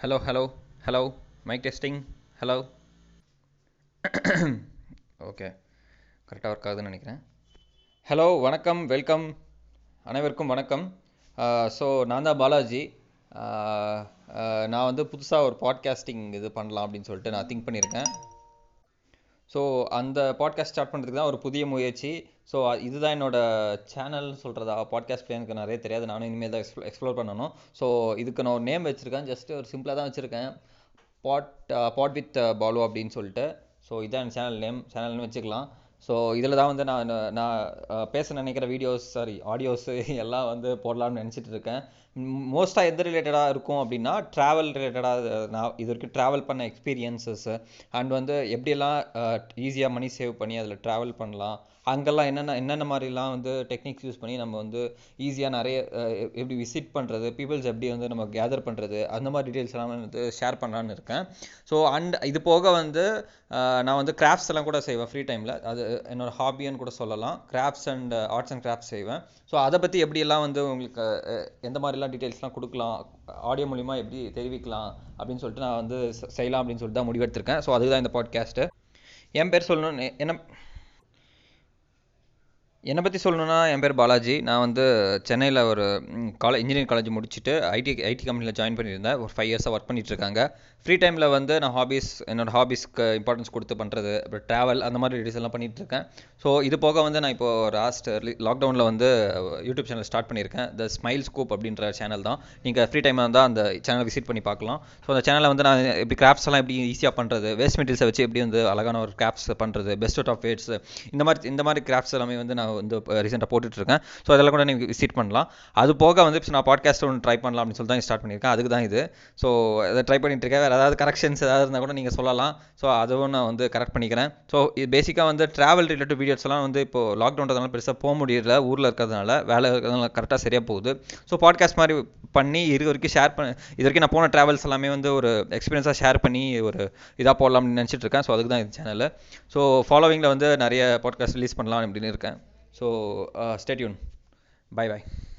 Hello hello hello mic testing hello. Okay, கரெக்டாக work ஆகுதுன்னு நினைக்கிறேன். ஹலோ, வணக்கம், வெல்கம், அனைவருக்கும் வணக்கம். ஸோ நான் தான் பாலாஜி. நான் வந்து புதுசாக ஒரு பாட்காஸ்டிங் இது பண்ணலாம் அப்படின்னு சொல்லிட்டு நான் திங்க் பண்ணியிருக்கேன். ஸோ அந்த பாட்காஸ்ட் ஸ்டார்ட் பண்ணுறதுக்கு தான் ஒரு புதிய முயற்சி. ஸோ இதுதான் என்னோடய சேனல் சொல்கிறதா பாட்காஸ்ட் பிளே, எனக்கு நிறைய தெரியாது, நானும் இனிமேல் தான் எக்ஸ்ப்ளோர் பண்ணணும். ஸோ இதுக்கு நான் ஒரு நேம் வச்சுருக்கேன், ஜஸ்ட்டு ஒரு சிம்பிளாக தான் வச்சுருக்கேன், பாட் வித் பாலு அப்படின்னு சொல்லிட்டு. ஸோ இதுதான் என் சேனல் நேம் வச்சுக்கலாம். ஸோ இதில் தான் வந்து நான் பேச நினைக்கிற வீடியோஸ், சாரி ஆடியோஸு எல்லாம் வந்து போடலாம்னு நினச்சிட்டு இருக்கேன். மோஸ்ட்டாக எந்த ரிலேட்டடாக இருக்கும் அப்படின்னா ட்ராவல் ரிலேட்டடாக. நான் இது வரைக்கும் ட்ராவல் பண்ண எக்ஸ்பீரியன்ஸஸ் அண்ட் வந்து எப்படியெல்லாம் ஈஸியாக மணி சேவ் பண்ணி அதில் ட்ராவல் பண்ணலாம், அங்கெல்லாம் என்னென்ன மாதிரிலாம் வந்து டெக்னிக்ஸ் யூஸ் பண்ணி நம்ம வந்து ஈஸியாக நிறைய எப்படி விசிட் பண்ணுறது, பீப்புள்ஸ் எப்படி வந்து நம்ம கேதர் பண்ணுறது, அந்த மாதிரி டீட்டெயில்ஸ் எல்லாம் வந்து ஷேர் பண்ணலான்னு இருக்கேன். ஸோ அண்ட் இது போக வந்து நான் வந்து கிராஃப்ட்ஸ் எல்லாம் கூட செய்வேன் ஃப்ரீ டைமில். அது என்னோடய ஹாபின்னு கூட சொல்லலாம், crafts and arts and crafts செய்வேன். ஸோ அதை பற்றி எப்படியெல்லாம் வந்து உங்களுக்கு எந்த மாதிரிலாம் டீட்டெயில்ஸ்லாம் கொடுக்கலாம், ஆடியோ மூலிமா எப்படி தெரிவிக்கலாம் அப்படின்னு சொல்லிட்டு நான் வந்து செய்யலாம் அப்படின்னு சொல்லிட்டு தான் முடிவெடுத்திருக்கேன். ஸோ அதுதான் இந்த பாட்காஸ்ட்டு. என் பேர் சொல்லணும்னு என்னை பற்றி சொல்லணுன்னா, என் பேர் பாலாஜி. நான் வந்து சென்னையில் ஒரு இன்ஜினியரிங் காலேஜ் முடிச்சுட்டு ஐடி கம்பெனியில் ஜாயின் பண்ணியிருந்தேன். ஒரு 5 இயர்ஸாக ஒர்க் பண்ணிகிட்ருக்காங்க. ஃப்ரீ டைமில் வந்து நான் என்னோடய ஹாபீஸ்க்கு இம்பார்ட்டன்ஸ் கொடுத்து பண்ணுறது, இப்போ ட்ராவல் அந்த மாதிரி டீட்டெயில்ஸ் எல்லாம் பண்ணிகிட்ருக்கேன். ஸோ இது போக வந்து நான் இப்போது லாக்டவுனில் வந்து யூடியூப் சேனல் ஸ்டார்ட் பண்ணியிருக்கேன். த ஸ்மைல் ஸ்கோப் அப்படின்ற சேனல் தான். நீங்கள் ஃப்ரீ டைமில் இருந்தால் அந்த சேனலை விசிட் பண்ணி பார்க்கலாம். ஸோ அந்த சேனலில் வந்து நான் இப்படி கிராஃப்ட்ஸ் எல்லாம் எப்படி ஈஸியாக பண்ணுறது, வேஸ்ட் மெட்டீரியல்ஸை வச்சு எப்படி வந்து அழகான ஒரு கிராஃப்ட்ஸ் பண்ணுறது, பெஸ்ட் ஆஃப் வேட்ஸ், இந்த மாதிரி கிராஃப்ட்ஸ் எல்லாமே வந்து நான் வந்து ரீசெண்டாக போட்டுட்ருக்கேன். ஸோ அதெல்லாம் கூட நீங்கள் விசிட் பண்ணலாம். அது போக வந்து இப்போ நான் பாட்காஸ்ட் ஒன்று ட்ரை பண்ணலாம் அப்படின்னு சொல்லிட்டு தான் ஸ்டார்ட் பண்ணியிருக்கேன். அதுக்கு தான் இது. ஸோ அதை ட்ரை பண்ணிகிட்டு இருக்கேன். வேறு ஏதாவது கரெக்ஷன்ஸ் ஏதாவது இருந்தால் கூட நீங்கள் சொல்லலாம். ஸோ அதுவும் நான் வந்து கரெக்ட் பண்ணிக்கிறேன். ஸோ இது பேசிக்காக வந்து ட்ராவல் ரிலேட்டட் வீடியோஸ் எல்லாம் வந்து இப்போ லாக்டவுன்றதுனால பெருசாக போக முடியல, ஊரில் இருக்கிறதுனால, வேலை இருக்கிறதுனால கரெக்டாக சரியாக போகுது. ஸோ பாட்காஸ்ட் மாதிரி பண்ணி இது வரைக்கும் இது வரைக்கும் நான் போன ட்ராவல்ஸ் எல்லாமே வந்து ஒரு எக்ஸ்பீரியன்ஸாக ஷேர் பண்ணி ஒரு இதாக போடலாம் அப்படின்னு நினச்சிட்டு இருக்கேன். ஸோ அதுக்கு தான் இந்த சேனலில். ஸோ ஃபாலோவிங்கில் வந்து நிறைய பாட்காஸ்ட் ரிலீஸ் பண்ணலாம் அப்படின்னு இருக்கேன். So stay tuned. Bye bye.